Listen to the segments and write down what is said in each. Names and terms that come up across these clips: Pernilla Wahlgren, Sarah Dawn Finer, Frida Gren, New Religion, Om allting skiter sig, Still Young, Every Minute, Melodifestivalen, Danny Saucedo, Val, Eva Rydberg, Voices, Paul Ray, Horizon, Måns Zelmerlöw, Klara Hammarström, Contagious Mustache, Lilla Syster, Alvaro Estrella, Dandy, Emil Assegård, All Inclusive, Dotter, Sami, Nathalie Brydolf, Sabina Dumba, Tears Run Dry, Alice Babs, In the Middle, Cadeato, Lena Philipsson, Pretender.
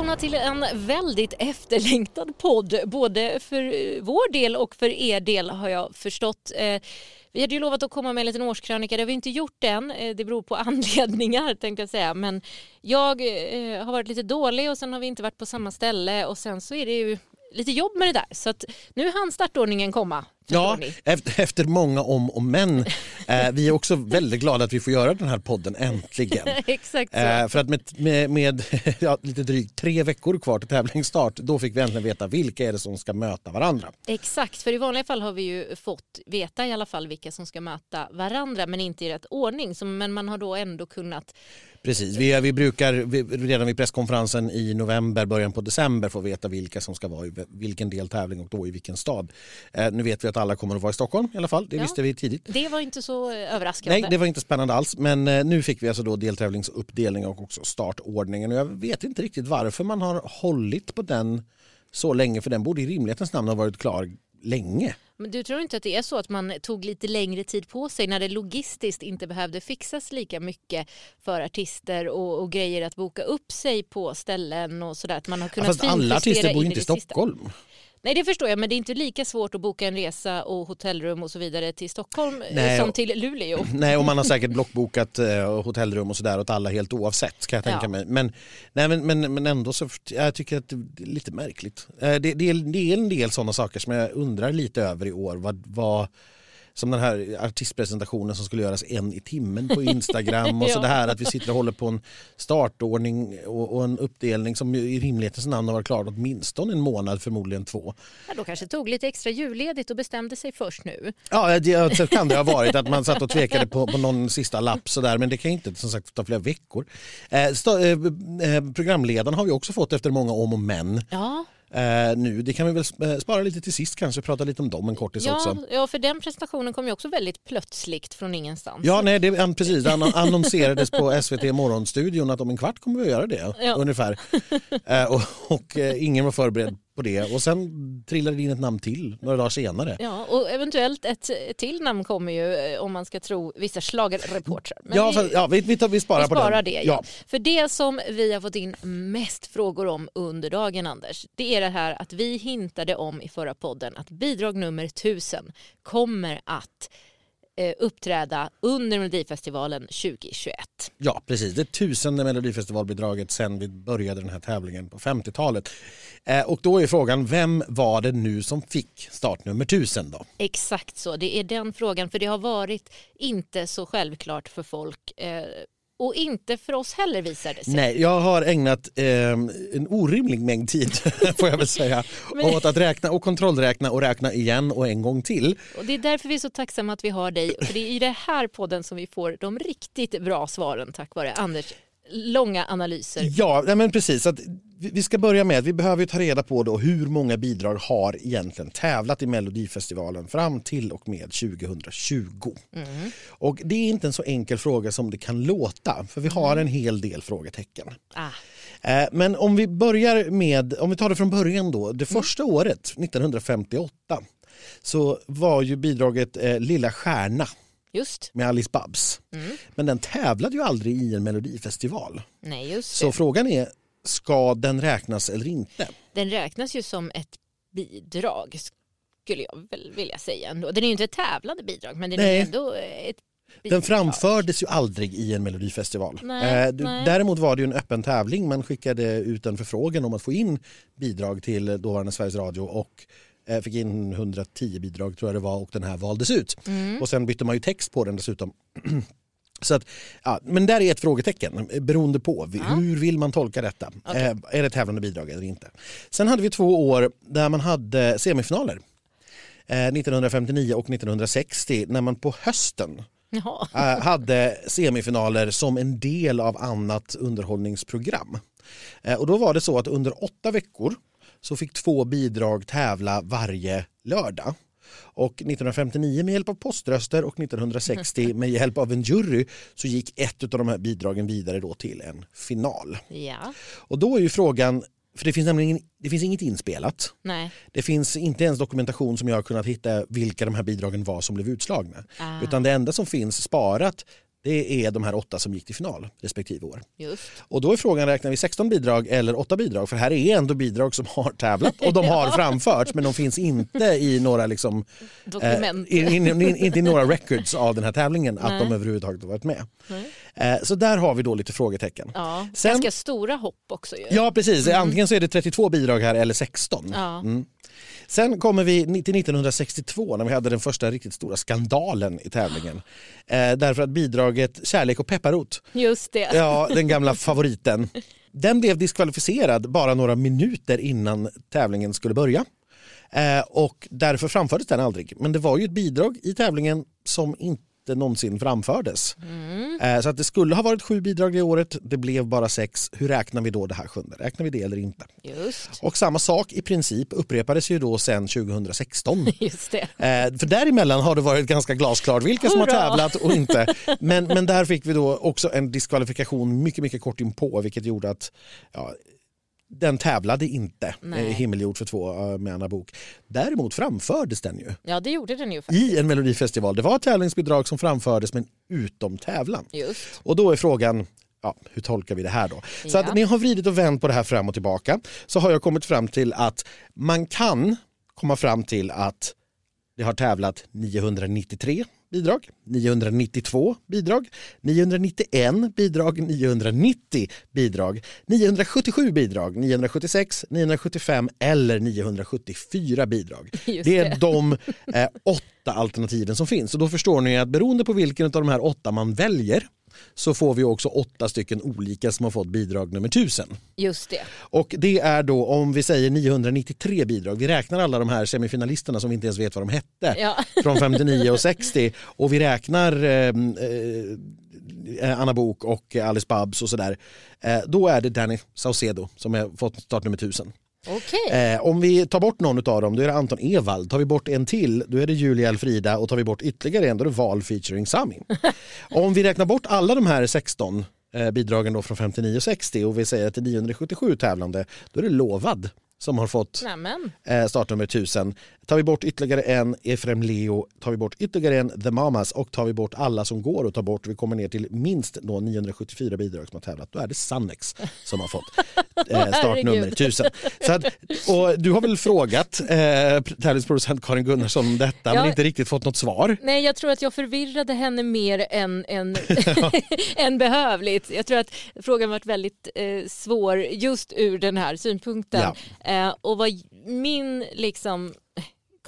välkomna till en väldigt efterlängtad podd, både för vår del och för er del har jag förstått. Vi hade ju lovat att komma med en liten årskrönika, det har vi inte gjort än. Det beror på anledningar tänkte jag säga, men jag har varit lite dålig och sen har vi inte varit på samma ställe och sen så är det ju lite jobb med det där. Så att nu hann startordningen komma. Ja, efter många om och men. Vi är också väldigt glada att vi får göra den här podden äntligen. Exakt. För att med lite drygt 3 veckor kvar till tävlingsstart, då fick vi äntligen veta vilka är det som ska möta varandra. Exakt, för i vanliga fall har vi ju fått veta i alla fall vilka som ska möta varandra, men inte i rätt ordning. Men man har då ändå kunnat... Precis, vi brukar redan vid presskonferensen i november, början på december, få veta vilka som ska vara i vilken deltävling och då i vilken stad. Nu vet vi att alla kommer att vara i Stockholm i alla fall, det visste vi tidigt. Det var inte så överraskande. Nej, det var inte spännande alls, men nu fick vi alltså då deltävlingsuppdelning och också startordningen och jag vet inte riktigt varför man har hållit på den så länge, för den borde i rimlighetens namn ha varit klar länge. Men du tror inte att det är så att man tog lite längre tid på sig när det logistiskt inte behövde fixas lika mycket för artister och grejer att boka upp sig på ställen och sådär, att man har kunnat finjustera in i det sista. Alla artister bor inte i Stockholm. Nej, det förstår jag, men det är inte lika svårt att boka en resa och hotellrum och så vidare till Stockholm som till Luleå. Nej, och man har säkert blockbokat hotellrum och sådär åt alla helt oavsett, kan jag tänka mig. Men ändå så, jag tycker att det är lite märkligt. Det är en del sådana saker som jag undrar lite över i år. Vad som den här artistpresentationen som skulle göras 1 i timmen på Instagram och så det här att vi sitter och håller på en startordning och en uppdelning som i rimlighetens namn har varit klar åtminstone 1 månad, förmodligen 2. Ja, då kanske tog lite extra julledigt och bestämde sig först nu. Ja, det kan det ha varit att man satt och tvekade på någon sista lapp så där, men det kan inte som sagt ta flera veckor. Programledaren har vi också fått efter många om och men. Ja. Nu, det kan vi väl spara lite till sist kanske, prata lite om dem en kortis också. Ja, för den presentationen kom ju också väldigt plötsligt från ingenstans. Ja, nej, precis. Det annonserades på SVT Morgonstudion att om 1 kvart kommer vi att göra det, ungefär. Och ingen var förberedd på det. Och sen trillade det in ett namn till några dagar senare. Ja, och eventuellt ett till namn kommer ju om man ska tro vissa slagerreportrar. Vi sparar det. Ja. För det som vi har fått in mest frågor om under dagen, Anders, det är det här att vi hintade om i förra podden att bidrag nummer 1000 kommer att uppträda under Melodifestivalen 2021. Ja, precis. Det 1000:e Melodifestivalbidraget sen vi började den här tävlingen på 50-talet. Och då är frågan, vem var det nu som fick startnummer 1000 då? Exakt så, det är den frågan. För det har varit inte så självklart för folk och inte för oss heller, visar det sig. Nej, jag har ägnat en orimlig mängd tid, får jag väl säga, åt att räkna och kontrollräkna och räkna igen och en gång till. Och det är därför vi är så tacksamma att vi har dig. För det är i det här podden som vi får de riktigt bra svaren tack vare Anders långa analyser. Ja, men precis. Att vi ska börja med, vi behöver ju ta reda på då hur många bidrag har egentligen tävlat i Melodifestivalen fram till och med 2020. Mm. Och det är inte en så enkel fråga som det kan låta, för vi har en hel del frågetecken. Men om vi börjar med, om vi tar det från början då, det första året, 1958, så var ju bidraget Lilla Stjärna. Just. Med Alice Babs. Mm. Men den tävlade ju aldrig i en Melodifestival. Nej, just det. Så frågan är, ska den räknas eller inte? Den räknas ju som ett bidrag, skulle jag väl vilja säga ändå. Den är ju inte ett tävlande bidrag, men den är ändå ett bidrag. Den framfördes ju aldrig i en Melodifestival. Nej. Däremot var det ju en öppen tävling. Man skickade ut en förfrågan om att få in bidrag till dåvarande Sveriges Radio och fick in 110 bidrag tror jag det var, och den här valdes ut. Och sen bytte man ju text på den dessutom. Så att, ja, men där är ett frågetecken beroende på hur vill man tolka detta. Okay. Är det tävlande bidrag eller inte? Sen hade vi 2 år där man hade semifinaler. 1959 och 1960 när man på hösten hade semifinaler som en del av annat underhållningsprogram. Och då var det så att under 8 veckor så fick 2 bidrag tävla varje lördag. Och 1959 med hjälp av poströster och 1960 med hjälp av en jury så gick ett av de här bidragen vidare då till en final. Ja. Och då är ju frågan, för det finns nämligen inget inspelat. Nej. Det finns inte ens dokumentation som jag har kunnat hitta vilka de här bidragen var som blev utslagna. Utan det enda som finns sparat Det är de här 8 som gick till final respektive år. Just. Och då är frågan, räknar vi 16 bidrag eller 8 bidrag? För här är ändå bidrag som har tävlat och de har framförts, men de finns inte i några liksom, inte i några records av den här tävlingen. Nej. Att de överhuvudtaget har varit med. Så där har vi då lite frågetecken. Ja, sen, ganska stora hopp också. Ju. Ja, precis. Mm. Antingen så är det 32 bidrag här eller 16. Ja. Mm. Sen kommer vi till 1962 när vi hade den första riktigt stora skandalen i tävlingen. Därför att bidraget Kärlek och pepparrot. Just det. Ja, den gamla favoriten. Den blev diskvalificerad bara några minuter innan tävlingen skulle börja. Och därför framfördes den aldrig. Men det var ju ett bidrag i tävlingen som inte någonsin framfördes. Mm. Så att det skulle ha varit 7 bidrag det året, det blev bara 6. Hur räknar vi då det här 7:e? Räknar vi det eller inte? Just. Och samma sak i princip upprepades ju då sedan 2016. Just det. För däremellan har det varit ganska glasklart vilka som har tävlat och inte. Men där fick vi då också en diskvalifikation mycket, mycket kort inpå, vilket gjorde att den tävlade inte. Nej. Himmeljord för 2 med Anna Bok. Däremot framfördes den ju. Ja, det gjorde den ju faktiskt. I en Melodifestival. Det var tävlingsbidrag som framfördes, men utom tävlan. Just. Och då är frågan, hur tolkar vi det här då? Så att ni har vridit och vänt på det här fram och tillbaka, så har jag kommit fram till att man kan komma fram till att det har tävlat 993 bidrag, 992 bidrag, 991 bidrag, 990 bidrag, 977 bidrag, 976, 975 eller 974 bidrag. Det är de 8 alternativen som finns. Så då förstår ni att beroende på vilken av de här 8 man väljer, så får vi också 8 stycken olika som har fått bidrag nummer 1000. Just det. Och det är då, om vi säger 993 bidrag, vi räknar alla de här semifinalisterna som vi inte ens vet vad de hette, från 59 och 60, och vi räknar Anna Bok och Alice Babs och sådär, då är det Danny Saucedo som har fått start nummer 1000. Okay. Om vi tar bort någon av dem, då är det Anton Evald. Tar vi bort en till, då är det Julia Alfrida. Och tar vi bort ytterligare en, då är det Val featuring Sami. Om vi räknar bort alla de här 16 bidragen då från 59 och 60, och vi säger att det är 977 tävlande, då är det Lovad som har fått startnummer 1000. Tar vi bort ytterligare en, Efrem Leo. Tar vi bort ytterligare en, The Mamas. Och tar vi bort alla som går och tar bort, vi kommer ner till minst 974 bidrag som har tävlat, då är det Sannex som har fått startnummer 1000. Så att, och du har väl frågat tävlingsproducent Karin Gunnarsson om detta, men inte riktigt fått något svar. Nej, jag tror att jag förvirrade henne mer än behövligt. Jag tror att frågan varit väldigt svår just ur den här synpunkten. Ja. Och vad min liksom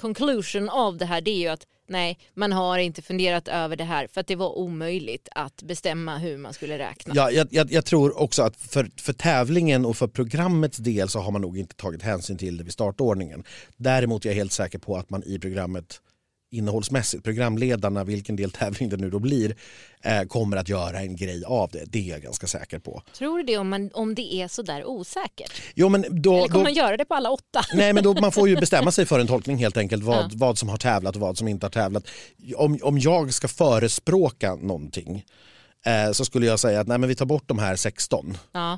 conclusion av det här, det är ju att nej, man har inte funderat över det här för att det var omöjligt att bestämma hur man skulle räkna. Ja, jag tror också att för tävlingen och för programmets del så har man nog inte tagit hänsyn till det vid startordningen. Däremot är jag helt säker på att man i programmet innehållsmässigt, programledarna, vilken del tävling det nu då blir, kommer att göra en grej av det. Det är jag ganska säker på. Tror du det om det är så där osäkert? Jo, men då, eller kommer man göra det på alla 8? Nej, men då man får ju bestämma sig för en tolkning helt enkelt. Vad som har tävlat och vad som inte har tävlat. Om jag ska förespråka någonting så skulle jag säga att nej, men vi tar bort de här 16. Ja.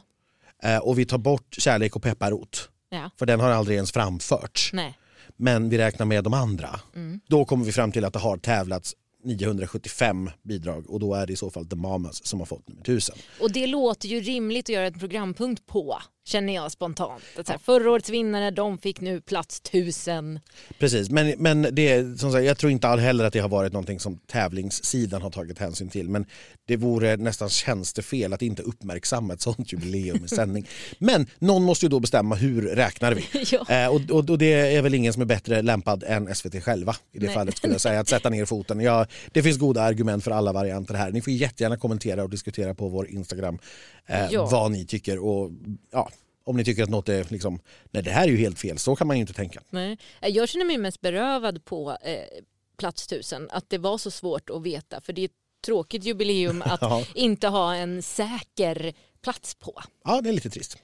Och vi tar bort Kärlek och pepparrot. Ja. För den har aldrig ens framförts. Nej. Men vi räknar med de andra. Mm. Då kommer vi fram till att det har tävlats 975 bidrag. Och då är det i så fall The Mamas som har fått nummer 1000. Och det låter ju rimligt att göra ett programpunkt på, känner jag spontant. Att förra årets vinnare, de fick nu plats 1000. Precis, men det, som sagt, jag tror inte heller att det har varit någonting som tävlingssidan har tagit hänsyn till. Men det vore nästan tjänstefel att inte uppmärksamma ett sånt jubileum i sändning. Men någon måste ju då bestämma hur räknar vi. Och det är väl ingen som är bättre lämpad än SVT själva. I det fallet skulle jag säga att sätta ner foten. Det finns goda argument för alla varianter här. Ni får jättegärna kommentera och diskutera på vår Instagram vad ni tycker. Och om ni tycker att något är liksom, nej, det här är ju helt fel, så kan man ju inte tänka. Nej. Jag känner mig mest berövad på plats 1000, att det var så svårt att veta, för det är ett tråkigt jubileum att inte ha en säker plats på. Ja, det är lite trist.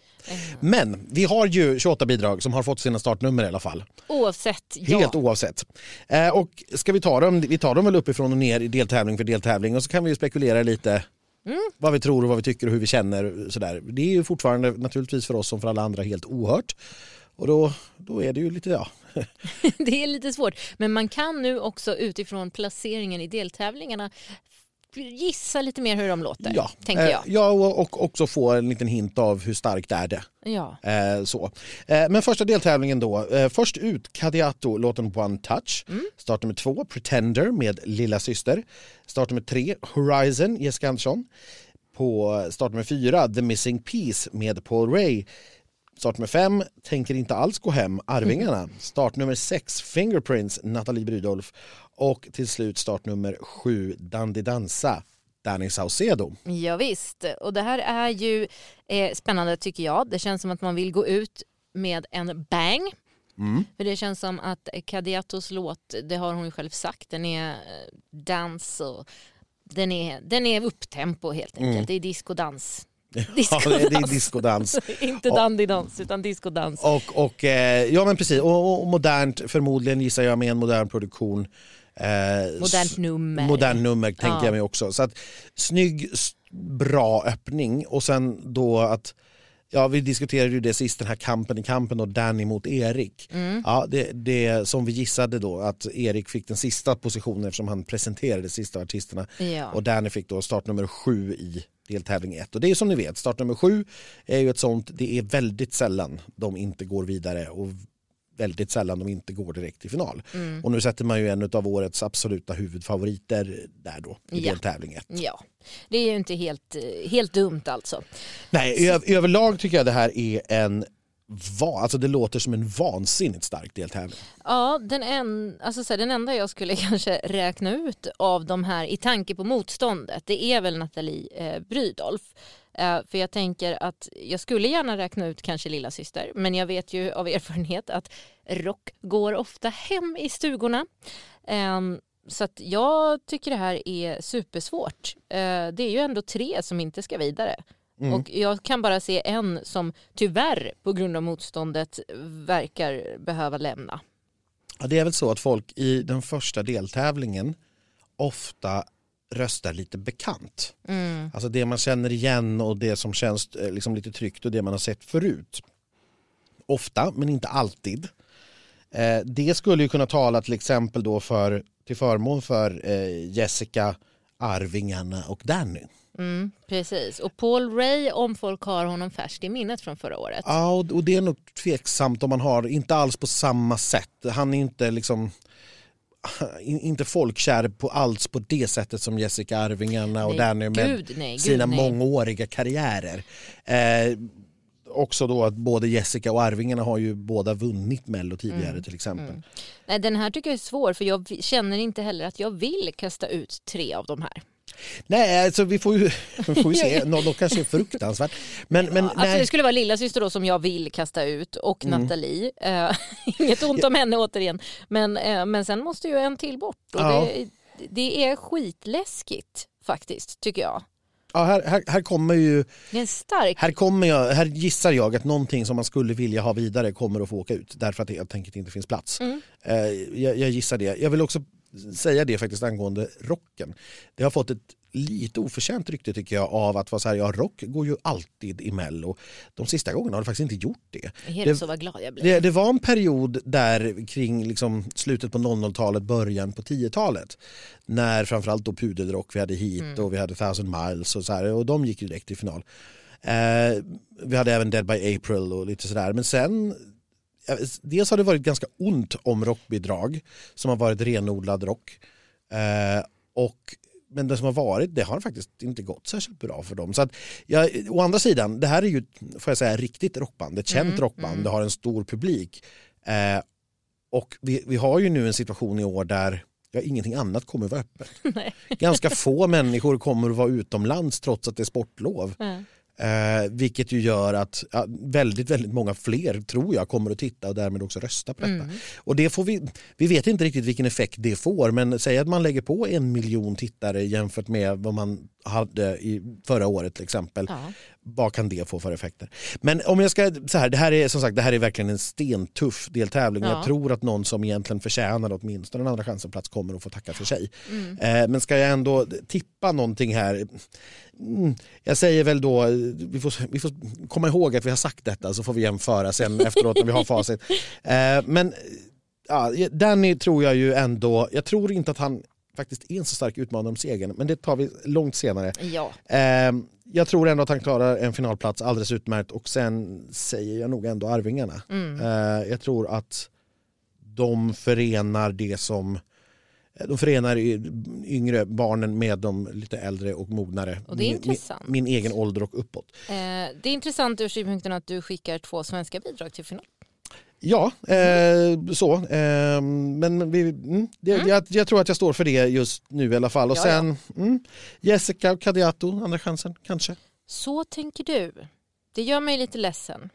Men vi har ju 28 bidrag som har fått sina startnummer i alla fall. Oavsett. Helt oavsett. Och ska vi ta dem? Vi tar dem väl uppifrån och ner i deltävling för deltävling, och så kan vi ju spekulera lite. Mm. Vad vi tror och vad vi tycker och hur vi känner. Sådär. Det är ju fortfarande naturligtvis för oss som för alla andra helt ohört. Och då är det ju lite... Det är lite svårt. Men man kan nu också utifrån placeringen i deltävlingarna gissa lite mer hur de låter, ja, tänker jag. Ja, och också få en liten hint av hur starkt är det. Ja. Så. Men första deltävlingen då. Först ut Cadeato, låten One Touch. Mm. Startnummer 2, Pretender med Lilla Syster. Startnummer 3, Horizon, Jessica Andersson. På startnummer 4, The Missing Piece med Paul Ray. Startnummer 5, Tänker inte alls gå hem, Arvingarna. Startnummer 6, Fingerprints, Nathalie Brydolf. Och till slut startnummer 7, Dandy Dansa, Danny Saucedo. Ja visst, och det här är ju spännande tycker jag. Det känns som att man vill gå ut med en bang. Mm. För det känns som att Cadeatos låt, det har hon ju själv sagt, den är dans och den är upptempo helt enkelt. Mm. Det är diskodans. Diskodans. Ja, det är diskodans. Inte dandydans utan diskodans. Och ja men precis, och modernt förmodligen, gissar jag, med en modern produktion. Modernt nummer tänker jag mig också. Så att snygg, bra öppning, och sen då att ja, vi diskuterade ju det sist, den här kampen och Danny mot Erik. Mm. Ja, det som vi gissade då, att Erik fick den sista positionen eftersom han presenterade de sista artisterna. Ja. Och Danny fick då startnummer 7 i deltävling 1. Och det är som ni vet, startnummer 7 är ju ett sånt, det är väldigt sällan de inte går vidare och väldigt sällan de inte går direkt i final. Mm. Och nu sätter man ju en av årets absoluta huvudfavoriter där då i deltävling 1. Ja, det är ju inte helt dumt alltså. Nej, överlag tycker jag det här är en alltså det låter som en vansinnigt stark deltävling. Ja, den enda jag skulle kanske räkna ut av de här i tanke på motståndet, det är väl Nathalie Brydolf. För jag tänker att jag skulle gärna räkna ut kanske Lilla Syster, men jag vet ju av erfarenhet att rock går ofta hem i stugorna. Så att jag tycker det här är supersvårt. Det är ju ändå 3 som inte ska vidare. Mm. Och jag kan bara se en som tyvärr på grund av motståndet verkar behöva lämna. Ja, det är väl så att folk i den första deltävlingen ofta röstar lite bekant. Mm. Alltså det man känner igen och det som känns liksom lite tryggt och det man har sett förut. Ofta, men inte alltid. Det skulle ju kunna tala till exempel då till förmån för Jessica, Arvingarna och Danny. Mm, precis. Och Paul Ray, om folk har honom färskt i minnet från förra året. Ja, och det är nog tveksamt om man har, inte alls på samma sätt. Han är inte liksom inte folkkär på det sättet som Jessica Arvingarna och Danny med sina mångåriga karriärer. Också då att både Jessica och Arvingarna har ju båda vunnit Mello tidigare till exempel. Mm. Nej, den här tycker jag är svår, för jag känner inte heller att jag vill kasta ut 3 av de här. Nej, alltså vi får ju se. Någon kanske är fruktansvärt. Men alltså, nej. Det skulle vara Lilla Syster då som jag vill kasta ut, och Nathalie. Inget ont om henne återigen. Men sen måste ju en till bort. Och det är skitläskigt faktiskt, tycker jag. Ja, här kommer ju... Det är en stark... Här gissar jag att någonting som man skulle vilja ha vidare kommer att få åka ut. Därför att det, jag tänker, inte finns plats. Mm. Jag gissar det. Jag vill också säga det faktiskt angående rocken. Det har fått ett lite oförtjänt rykte tycker jag av att vara så här, ja, rock går ju alltid i Mello. De sista gångerna har det faktiskt inte gjort det. Så var glad jag blev. Det var en period där kring liksom slutet på 00-talet, början på 10-talet, när framförallt då pudelrock, vi hade hit och vi hade Thousand Miles och så här, och de gick direkt i final. Vi hade även Dead by April och lite sådär, men sen dels har det varit ganska ont om rockbidrag som har varit renodlad rock, men det som har varit, det har faktiskt inte gått särskilt bra för dem. Så att å andra sidan, det här är ju, får jag säga, riktigt rockband, ett känt rockband, det har en stor publik, och vi har ju nu en situation i år där ingenting annat kommer att vara öppet. Nej. Ganska få människor kommer att vara utomlands trots att det är sportlov. Mm. Vilket ju gör att väldigt, väldigt många fler tror jag kommer att titta och därmed också rösta på detta. Och det får vi vet inte riktigt vilken effekt det får, men säg att man lägger på 1 miljon tittare jämfört med vad man hade i förra året till exempel. Ja. Vad kan det få för effekter? Men om jag ska, så här, det här är som sagt, det här är verkligen en stentuff deltävling. Ja. Jag tror att någon som egentligen förtjänar åtminstone en andra chansenplats kommer att få tacka för sig. Mm. Men ska jag ändå tippa någonting här? Jag säger väl då, vi får komma ihåg att vi har sagt detta, så får vi jämföra sen efteråt när vi har facit. Men Danny tror jag ju ändå, jag tror inte att han faktiskt är en så stark utmanare om segern. Men det tar vi långt senare. Ja. Jag tror ändå att han klarar en finalplats alldeles utmärkt. Och sen säger jag nog ändå Arvingarna. Mm. Jag tror att de förenar det som... De förenar yngre barnen med de lite äldre och mognare. Och det är intressant. Min egen ålder och uppåt. Det är intressant ur synpunkten att du skickar 2 svenska bidrag till final. Ja, så. Men vi, jag tror att jag står för det just nu i alla fall. Och ja, sen Jessica och Cadeato, andra chansen kanske. Så tänker du. Det gör mig lite ledsen.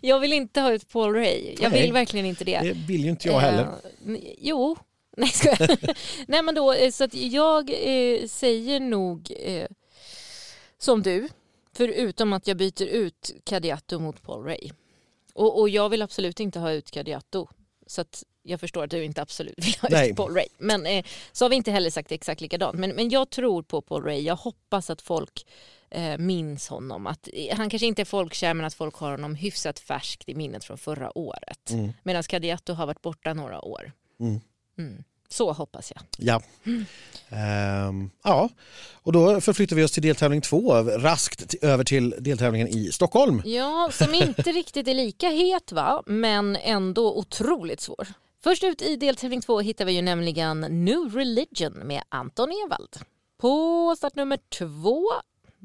jag vill inte ha ut Paul Ray. Jag vill verkligen inte det. Det vill ju inte jag heller. Jo. Nej, ska jag. Nej, men då, så att jag säger nog som du. Förutom att jag byter ut Cadeato mot Paul Ray. Och jag vill absolut inte ha ut Cadeato. Så att jag förstår att du inte absolut vill ha ut Paul Ray. Men så har vi inte heller sagt exakt likadant. Men jag tror på Paul Ray. Jag hoppas att folk minns honom. Att, han kanske inte är folkkär, men att folk har honom hyfsat färskt i minnet från förra året. Mm. Medan Cadeato har varit borta några år. Mm. Mm. Så hoppas jag. Ja. Ja. Och då förflyttar vi oss till deltävling 2. Raskt över till deltävlingen i Stockholm. Ja, som inte riktigt är lika het va? Men ändå otroligt svår. Först ut i deltävling 2 hittar vi ju nämligen New Religion med Anton Evald. På startnummer 2,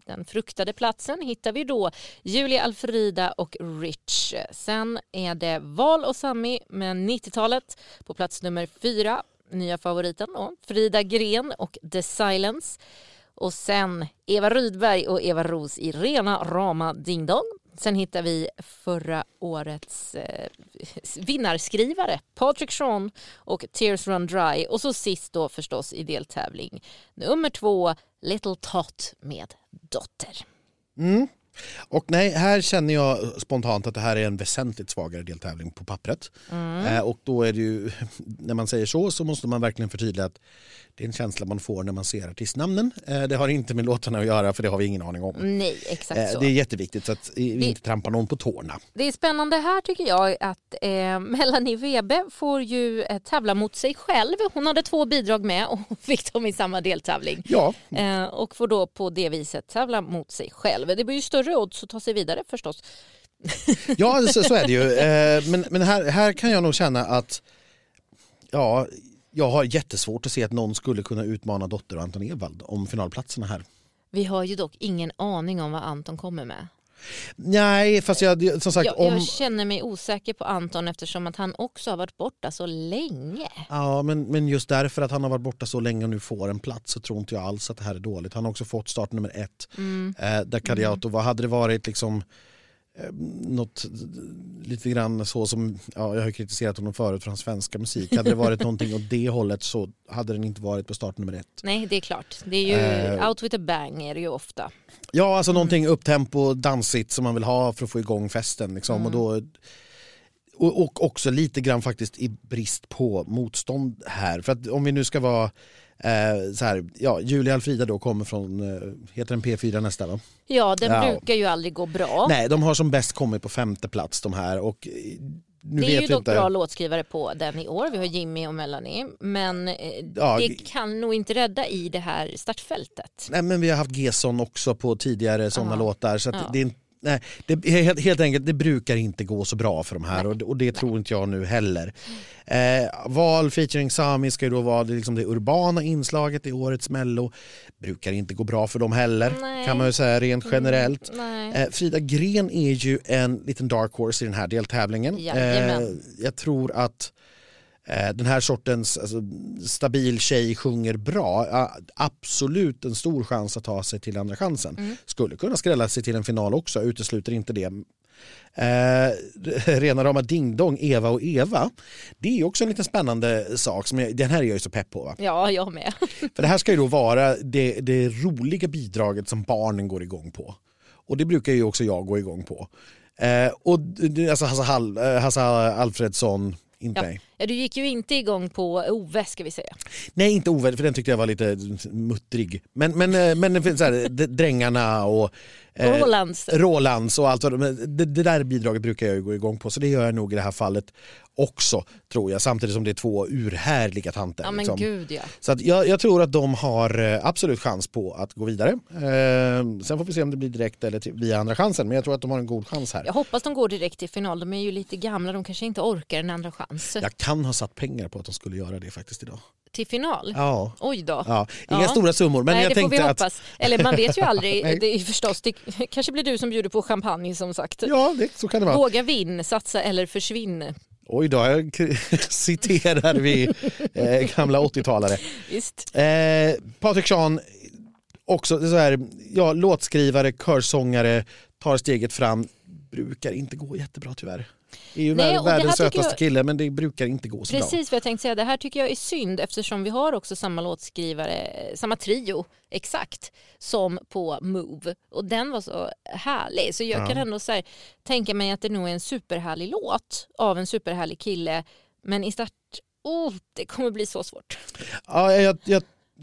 den fruktade platsen, hittar vi då Julia Alfrida och Rich. Sen är det Val och Sami med 90-talet på plats nummer 4. Nya favoriten då, Frida Gren och The Silence. Och sen Eva Rydberg och Eva Ros i rena rama Ding Dong. Sen hittar vi förra årets vinnarskrivare Patrick Sean och Tears Run Dry. Och så sist då förstås i deltävling nummer 2, Little Tot med Dotter. Mm. Och nej, här känner jag spontant att det här är en väsentligt svagare deltävling på pappret. Mm. Och då är det ju, när man säger så måste man verkligen förtydliga att det är en känsla man får när man ser artistnamnen. Det har inte med låtarna att göra, för det har vi ingen aning om. Nej, exakt så. Det är jätteviktigt så att vi inte trampar någon på tårna. Det är spännande här tycker jag att Melanie Webe får ju tävla mot sig själv. Hon hade 2 bidrag med och fick dem i samma deltävling. Ja. Och får då på det viset tävla mot sig själv. Det blir ju större odds att ta sig vidare förstås. Ja, så är det ju. Men här kan jag nog känna att ja... Jag har jättesvårt att se att någon skulle kunna utmana Dotter och Anton Evald om finalplatserna här. Vi har ju dock ingen aning om vad Anton kommer med. Nej, fast jag som sagt... Jag känner mig osäker på Anton eftersom att han också har varit borta så länge. Ja, men just därför att han har varit borta så länge och nu får en plats så tror inte jag alls att det här är dåligt. Han har också fått start nummer 1. Mm. Där Cadeato, vad hade det varit liksom... något lite grann så som, ja, jag har kritiserat honom förut för hans svenska musik, hade det varit någonting åt det hållet så hade den inte varit på start nummer 1. Nej, det är klart. Det är ju out with a bang är det ju ofta. Ja, alltså någonting upptempo, dansigt som man vill ha för att få igång festen liksom. Mm. Och då och också lite grann faktiskt i brist på motstånd här. För att om vi nu ska vara så här, ja, Julia Alfrida då kommer från, heter den P4 nästa va? Ja, den brukar ju aldrig gå bra. Nej, de har som bäst kommit på 5:e plats de här och... Nu det är ju dock inte bra låtskrivare på den i år. Vi har Jimmy och Melanie. Men ja, det kan nog inte rädda i det här startfältet. Nej, men vi har haft Gesson också på tidigare sådana låtar. Så att det är inte... Nej, det, helt enkelt, det brukar inte gå så bra för de här och det tror inte jag nu heller. Val featuring Sami ska ju då vara liksom det urbana inslaget i årets mello. Brukar inte gå bra för dem heller, kan man ju säga rent generellt. Frida Gren är ju en liten dark horse i den här deltävlingen. Jag tror att den här sortens alltså, stabil tjej sjunger bra, absolut en stor chans att ta sig till andra chansen. Skulle kunna skrälla sig till en final också, utesluter inte det. Rena rama Ding Dong, Eva och Eva, det är också en liten spännande sak som den här är jag ju så pepp på va? Ja, jag med. För det här ska ju då vara det roliga bidraget som barnen går igång på och det brukar ju också jag gå igång på. Och alltså Hasse Alfredsson. Inte. Ja, Du gick ju inte igång på Ove, ska vi säga. Nej, inte Ove, för den tyckte jag var lite muttrig. Men så här, Drängarna och Rolands och allt. Det där bidraget brukar jag ju gå igång på, så det gör jag nog i det här fallet också, tror jag. Samtidigt som det är två urhärliga tanter. Ja, men liksom. Gud, ja. Så att jag tror att de har absolut chans på att gå vidare. Sen får vi se om det blir direkt eller via andra chansen. Men jag tror att de har en god chans här. Jag hoppas de går direkt till final. De är ju lite gamla, de kanske inte orkar en andra chans. Jag kan ha satt pengar på att de skulle göra det faktiskt idag. Till final? Ja. Oj då. Ja. Inga stora summor. Men nej, jag tänkte att... Eller man vet ju aldrig. Det är förstås, det kanske blir du som bjuder på champagne, som sagt. Ja, så kan det vara. Våga vinn, satsa eller försvinn. Oj då, jag citerar vi gamla 80-talare. Visst. Patrick Sean, också så här, ja, låtskrivare, körsångare, tar steget fram. Brukar inte gå jättebra tyvärr. Är ju världens sötaste kille, men det brukar inte gå så bra. Precis vad jag tänkte säga. Det här tycker jag är synd, eftersom vi har också samma låtskrivare, samma trio exakt som på Move. Och den var så härlig. Så jag kan ändå så här, tänka mig att det nog är en superhärlig låt av en superhärlig kille. Men i start, det kommer bli så svårt. Ja,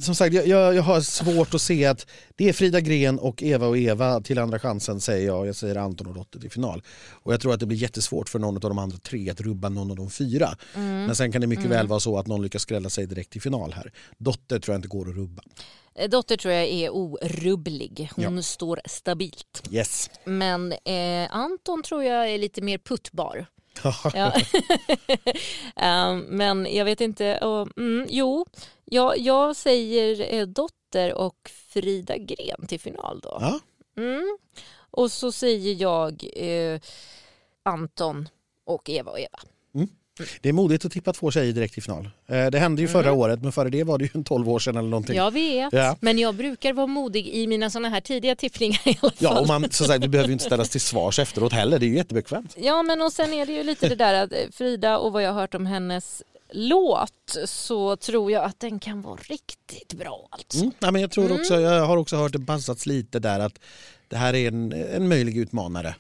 som sagt, jag har svårt att se att det är Frida Gren och Eva till andra chansen, säger jag. Jag säger Anton och Dotter till final. Och jag tror att det blir jättesvårt för någon av de andra tre att rubba någon av de fyra. Mm. Men sen kan det mycket väl vara så att någon lyckas skrälla sig direkt till final här. Dotter tror jag inte går att rubba. Dotter tror jag är orubblig. Hon står stabilt. Yes. Men Anton tror jag är lite mer puttbar. Ja. Men jag vet inte. Jag säger Dotter och Frida Gren till final då. Ja. Mm. Och så säger jag Anton och Eva. Mm. Det är modigt att tippa två tjejer direkt i final. Det hände ju förra året, men före det var det ju 12 år sedan eller någonting. Jag vet, men jag brukar vara modig i mina sådana här tidiga tippningar i alla fall. Ja, och man, så sagt, du behöver ju inte ställas till svars efteråt heller, det är ju jättebekvämt. Ja, men och sen är det ju lite det där att Frida, och vad jag har hört om hennes låt, så tror jag att den kan vara riktigt bra alltså. Nej, men jag tror också, jag har också hört det bassats lite där att det här är en möjlig utmanare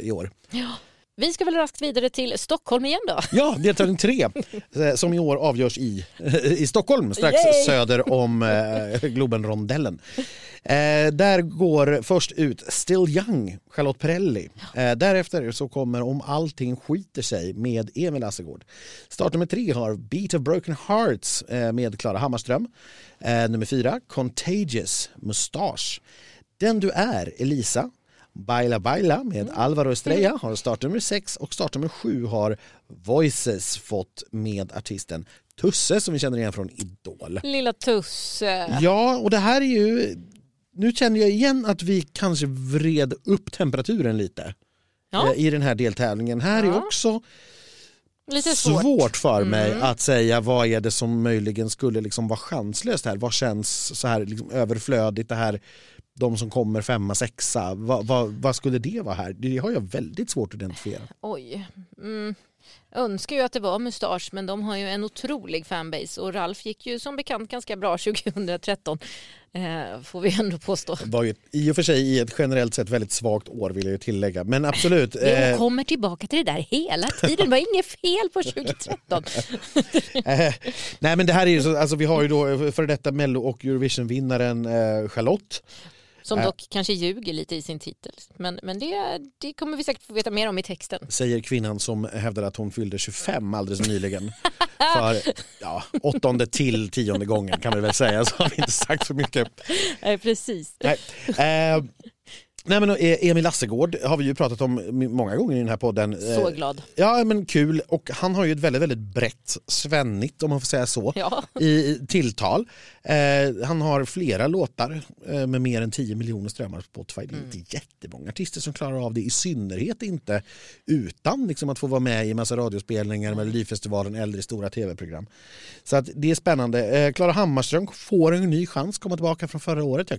i år. Ja. Vi ska väl raskt vidare till Stockholm igen då? Ja, deltagning 3 som i år avgörs i Stockholm, strax söder om Globenrondellen. Där går först ut Still Young, Charlotte Perrelli. Därefter så kommer Om allting skiter sig med Emil Assegård. Start nummer 3 har Beat of Broken Hearts med Klara Hammarström. Nummer 4, Contagious Mustache. Den du är, Elisa. Baila Baila med Alvaro Estrella har start nummer 6, och start nummer 7 har Voices fått med artisten Tusse, som vi känner igen från Idol. Lilla Tusse. Ja, och det här är ju... Nu känner jag igen att vi kanske vred upp temperaturen lite i den här deltävlingen. Här är också... Lite svårt för mig att säga vad är det som möjligen skulle liksom vara chanslöst här. Vad känns så här liksom överflödigt det här, de som kommer 5, 6, vad skulle det vara här? Det har jag väldigt svårt att identifiera. Oj. Önskar ju att det var Mustache, men de har ju en otrolig fanbase, och Ralf gick ju som bekant ganska bra 2013, får vi ändå påstå. Det var ju i och för sig i ett generellt sett väldigt svagt år, vill jag tillägga, men absolut. Jag kommer tillbaka till det där hela tiden, det var inget fel på 2013. Nej, men det här är ju, alltså, vi har ju då för detta Mello- och Eurovision-vinnaren Charlotte. Som dock kanske ljuger lite i sin titel. Men det kommer vi säkert få veta mer om i texten. Säger kvinnan som hävdar att hon fyllde 25 alldeles nyligen. För 8:e till 10:e gången kan vi väl säga. Så har vi inte sagt för mycket. Nej, precis. Nej, men Emil Assegård har vi ju pratat om många gånger i den här podden. Så glad. Ja, men kul. Och han har ju ett väldigt, väldigt brett, svennigt, om man får säga så, i tilltal. Han har flera låtar med mer än 10 miljoner strömmar på Spotify. Det är inte jättemånga artister som klarar av det, i synnerhet inte utan liksom att få vara med i en massa radiospelningar, Melodifestivalen eller i stora tv-program. Så att det är spännande. Klara Hammarström får en ny chans, komma tillbaka från förra året.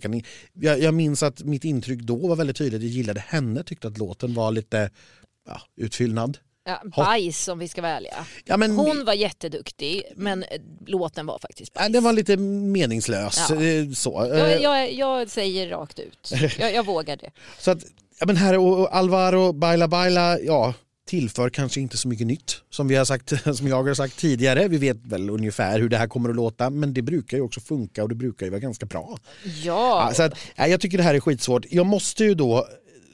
Jag minns att mitt intryck då var väldigt tydligt. Jag gillade henne, tyckte att låten var lite utfyllnad. Ja, bajs om vi ska välja. Ja, men, hon var jätteduktig, men låten var faktiskt bajs. Den var lite meningslös. Ja. Så. Jag säger rakt ut. Jag vågar det. Så att, ja, men här, och Alvaro Baila Baila, tillför kanske inte så mycket nytt. Som vi har sagt, som jag har sagt tidigare, vi vet väl ungefär hur det här kommer att låta, men det brukar ju också funka och det brukar ju vara ganska bra. Ja. Så att, jag tycker det här är skitsvårt. Jag måste ju då,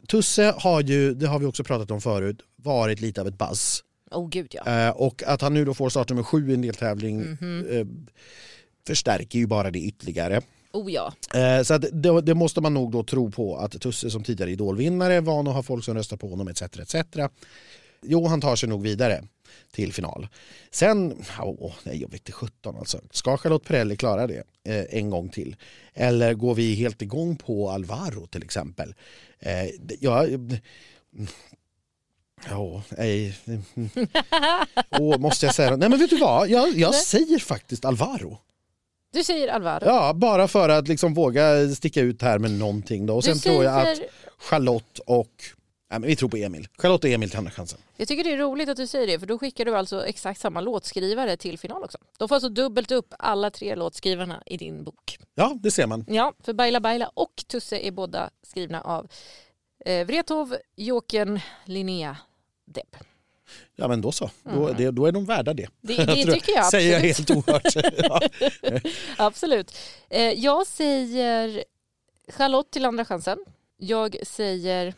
Tusse har ju, det har vi också pratat om förut, varit lite av ett buzz. Oh, gud, ja. Och att han nu då får starta med 7 i en deltävling förstärker ju bara det ytterligare. Oh, ja. Så att det måste man nog då tro på, att Tusse som tidigare idolvinnare, van att ha folk som röstar på honom etc. Jo, han tar sig nog vidare till final. Sen, nej, jag vet inte, 17 alltså. Ska Charlotte Perrelli klara det en gång till? Eller går vi helt igång på Alvaro till exempel? Måste jag säga? Nej, men vet du vad? Jag säger faktiskt Alvaro. Du säger Alvaro? Ja, bara för att liksom våga sticka ut här med någonting då. Och sen tror jag att Charlotte och... Nej, men vi tror på Emil. Charlotte och Emil till andra chansen. Jag tycker det är roligt att du säger det, för då skickar du alltså exakt samma låtskrivare till final också. De får alltså dubbelt upp alla 3 låtskrivarna i din bok. Ja, det ser man. Ja, för Baila Baila och Tusse är båda skrivna av Wrethov, Jåken, Linnea, Depp. Ja, men då så. Då är de värda det. Det tycker jag. Säger jag helt oerhört. Ja. Absolut. Jag säger Charlotte till andra chansen. Jag säger...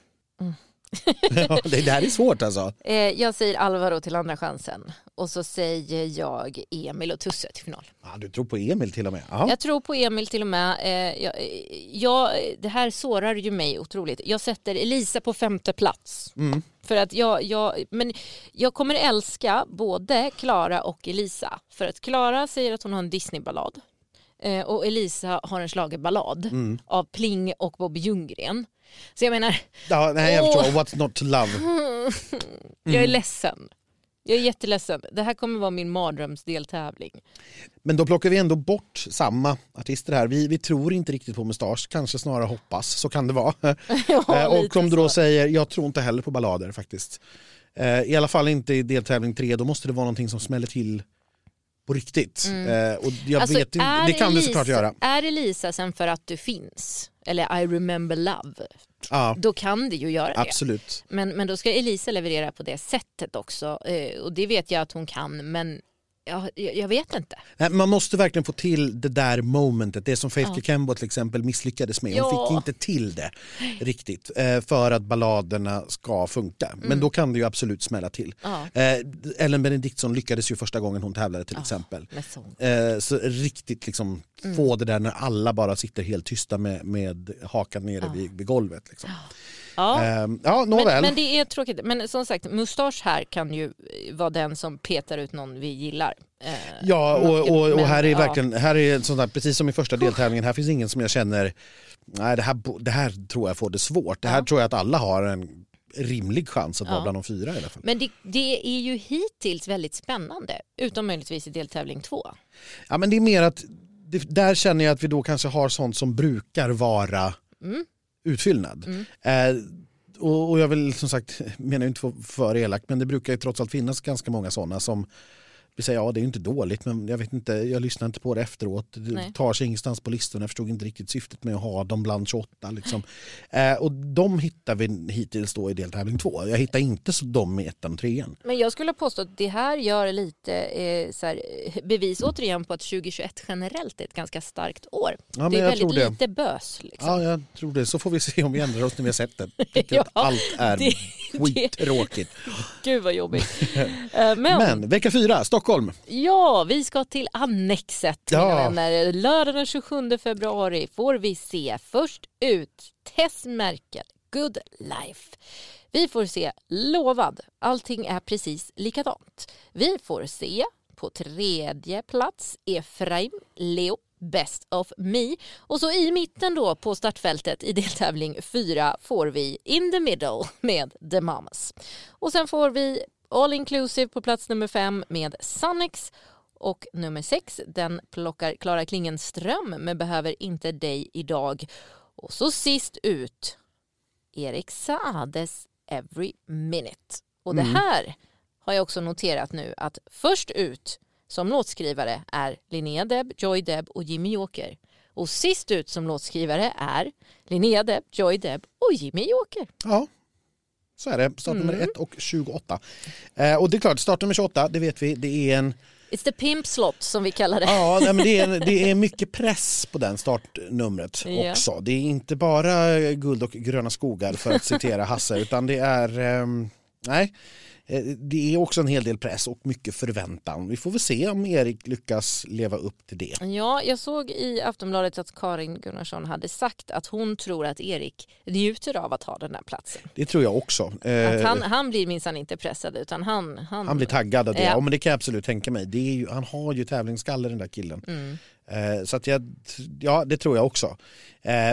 Ja, det här är svårt alltså. Jag säger Alvaro till andra chansen. Och så säger jag Emil och Tusse till final. Ah, du tror på Emil till och med? Aha. Jag tror på Emil till och med. Det här sårar ju mig otroligt. Jag sätter Elisa på 5:e plats. Mm. För att men jag kommer älska både Klara och Elisa. För att Klara säger att hon har en Disney-ballad. Och Elisa har en schlagerballad av Pling och Bob Ljunggren. Så jag menar... Ja, nej, jag förstår. What's not to love? Jag är ledsen. Jag är jätteledsen. Det här kommer vara min mardrömsdeltävling. Men då plockar vi ändå bort samma artister här. Vi tror inte riktigt på Mustache. Kanske snarare hoppas. Så kan det vara. Ja, och om du då säger... Jag tror inte heller på ballader faktiskt. I alla fall inte i deltävling 3. Då måste det vara någonting som smäller till... på riktigt. Och jag alltså, vet inte, det kan Elisa, du såklart göra. Är Elisa sen för att du finns? Eller I remember love? Ja. Då kan det ju göra absolut. Det. Men då ska Elisa leverera på det sättet också. Och det vet jag att hon kan, men jag vet inte. Man måste verkligen få till det där momentet. Det som Faith Kikembo till exempel misslyckades med. Hon fick inte till det riktigt för att balladerna ska funka. Men då kan det ju absolut smälla till. Ellen Benediktsson lyckades ju första gången hon tävlade till exempel. Så riktigt liksom få det där när alla bara sitter helt tysta med hakan nere vid golvet liksom. Men det är tråkigt. Men som sagt, Mustache här kan ju vara den som petar ut någon vi gillar. Ja, och här är verkligen här är sånt där, precis som i första deltävlingen, här finns ingen som jag känner nej, det här tror jag får det svårt. Det här tror jag att alla har en rimlig chans att vara bland de 4 i alla fall. Men det är ju hittills väldigt spännande, utom möjligtvis i deltävling 2. Ja, men det är mer att där känner jag att vi då kanske har sånt som brukar vara utfyllnad. Och jag vill som sagt, menar ju inte för elakt, men det brukar ju trots allt finnas ganska många sådana som vi säger, det är ju inte dåligt, men jag vet inte, jag lyssnar inte på det efteråt. Det tar sig ingenstans på listorna, jag förstod inte riktigt syftet med att ha dem bland 28 liksom. Och de hittar vi hittills då i deltävling 2. Jag hittar inte så de med 1 och 3:an. Men jag skulle påstå att det här gör lite bevis återigen på att 2021 generellt är ett ganska starkt år. Ja, det är väldigt lite bös liksom. Ja, jag tror det. Så får vi se om vi ändrar oss när vi har sett det. Allt är skittråkigt. Gud vad jobbigt. Men vecka 4, Stockholm. Ja, vi ska till Annexet. Lördag den 27 februari får vi se först ut Tess Merkel, Good Life. Vi får se Lovad, allting är precis likadant. Vi får se på 3:e plats Efrem Leo, Best of Me. Och så i mitten då på startfältet i deltävling 4 får vi In the Middle med The Mamas. Och sen får vi All Inclusive på plats nummer 5 med Sannex. Och nummer 6, den plockar Klara Klingenström med Behöver inte dig idag. Och så sist ut Erik Saades Every Minute. Och det här har jag också noterat nu, att först ut som låtskrivare är Linnea Deb, Joy Deb och Jimmy Joker. Och sist ut som låtskrivare är Linnea Deb, Joy Deb och Jimmy Joker. Ja. Så är det. Startnummer 1 och 28. Och det är klart, startnummer 28, det vet vi, det är en... It's the pimp slot som vi kallar det. Ja, nej, men det är mycket press på den startnumret också. Det är inte bara guld och gröna skogar för att citera Hasse, utan det är... nej, det är också en hel del press och mycket förväntan. Vi får väl se om Erik lyckas leva upp till det. Ja, jag såg i Aftonbladet att Karin Gunnarsson hade sagt att hon tror att Erik njuter av att ha den där platsen. Det tror jag också. Att han blir minsann inte pressad, utan han blir taggad av det. Ja, men det kan jag absolut tänka mig. Det är ju, han har ju tävlingsskalle, den där killen. Mm. Så att ja, det tror jag också.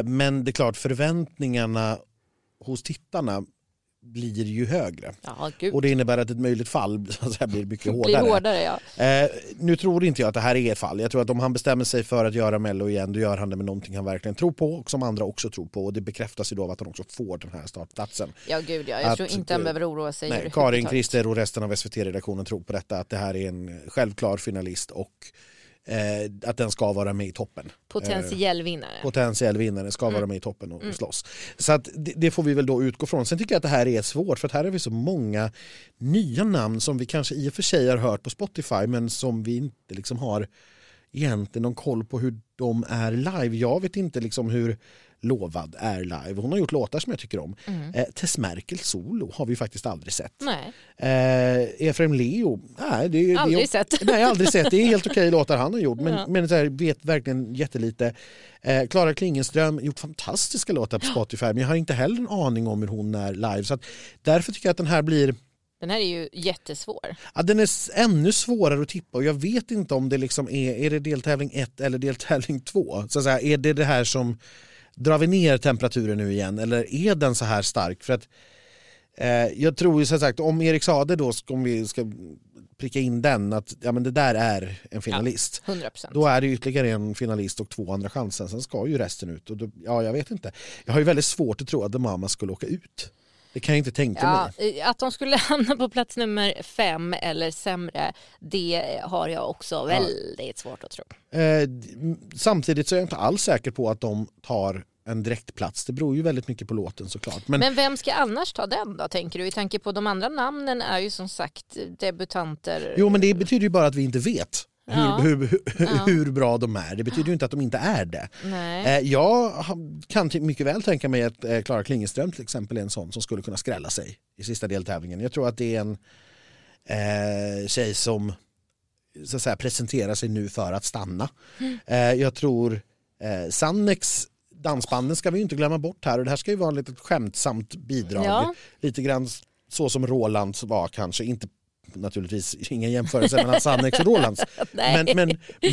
Men det är klart, förväntningarna hos tittarna blir ju högre. Aha, och det innebär att ett möjligt fall så här blir mycket hårdare. Nu tror inte jag att det här är ett fall. Jag tror att om han bestämmer sig för att göra Mello igen, då gör han det med någonting han verkligen tror på och som andra också tror på, och det bekräftas ju då av att han också får den här startplatsen. Ja, gud ja. Jag tror inte han behöver oroa sig. Nej, Karin, Christer och resten av SVT-redaktionen tror på detta, att det här är en självklar finalist och att den ska vara med i toppen. Potentiell vinnare. Potentiell vinnare ska vara med i toppen och slåss. Så att det får vi väl då utgå från. Sen tycker jag att det här är svårt, för att här är vi så många nya namn som vi kanske i och för sig har hört på Spotify, men som vi inte liksom har egentligen någon koll på hur de är live. Jag vet inte liksom hur Lovad är live. Hon har gjort låtar som jag tycker om. Tess Merkel solo har vi faktiskt aldrig sett. Nej. Efrem Leo. Nej, det är aldrig sett. Nej, aldrig sett. Det är helt okej låtar han har gjort, men så här, vet verkligen jättelite. Klara Klingenström gjort fantastiska låtar på Spotify, men jag har inte heller en aning om hur hon är live, så att därför tycker jag att den här är ju jättesvår. Ja, den är ännu svårare att tippa, och jag vet inte om det liksom är det deltävling 1 eller deltävling 2. Så att säga, är det här som drar vi ner temperaturen nu igen, eller är den så här stark? För att jag tror ju som sagt, om Erik Saade då, om vi ska pricka in den, att ja, men det där är en finalist. Ja, 100%. Då är det ytterligare en finalist och 2 andra chansen. Sen ska ju resten ut. Och då, ja, jag vet inte. Jag har ju väldigt svårt att tro att The Mamas skulle åka ut. Det kan jag inte tänka mig. Att de skulle hamna på plats nummer 5 eller sämre, det har jag också väldigt svårt att tro. Samtidigt så är jag inte alls säker på att de tar en direktplats. Det beror ju väldigt mycket på låten såklart. Men vem ska annars ta den då, tänker du? I tanke på de andra namnen är ju som sagt debutanter. Jo, men det betyder ju bara att vi inte vet hur bra de är. Det betyder ju inte att de inte är det. Nej. Jag kan mycket väl tänka mig att Klara Klingenström till exempel är en sån som skulle kunna skrälla sig i sista deltävlingen. Jag tror att det är en tjej som så att säga presenterar sig nu för att stanna. Jag tror Sannex, dansbanden ska vi ju inte glömma bort här, och det här ska ju vara ett skämtsamt bidrag. Ja. Lite grann så som Roland var kanske, inte naturligtvis ingen jämförelse mellan Sannex och Rolands.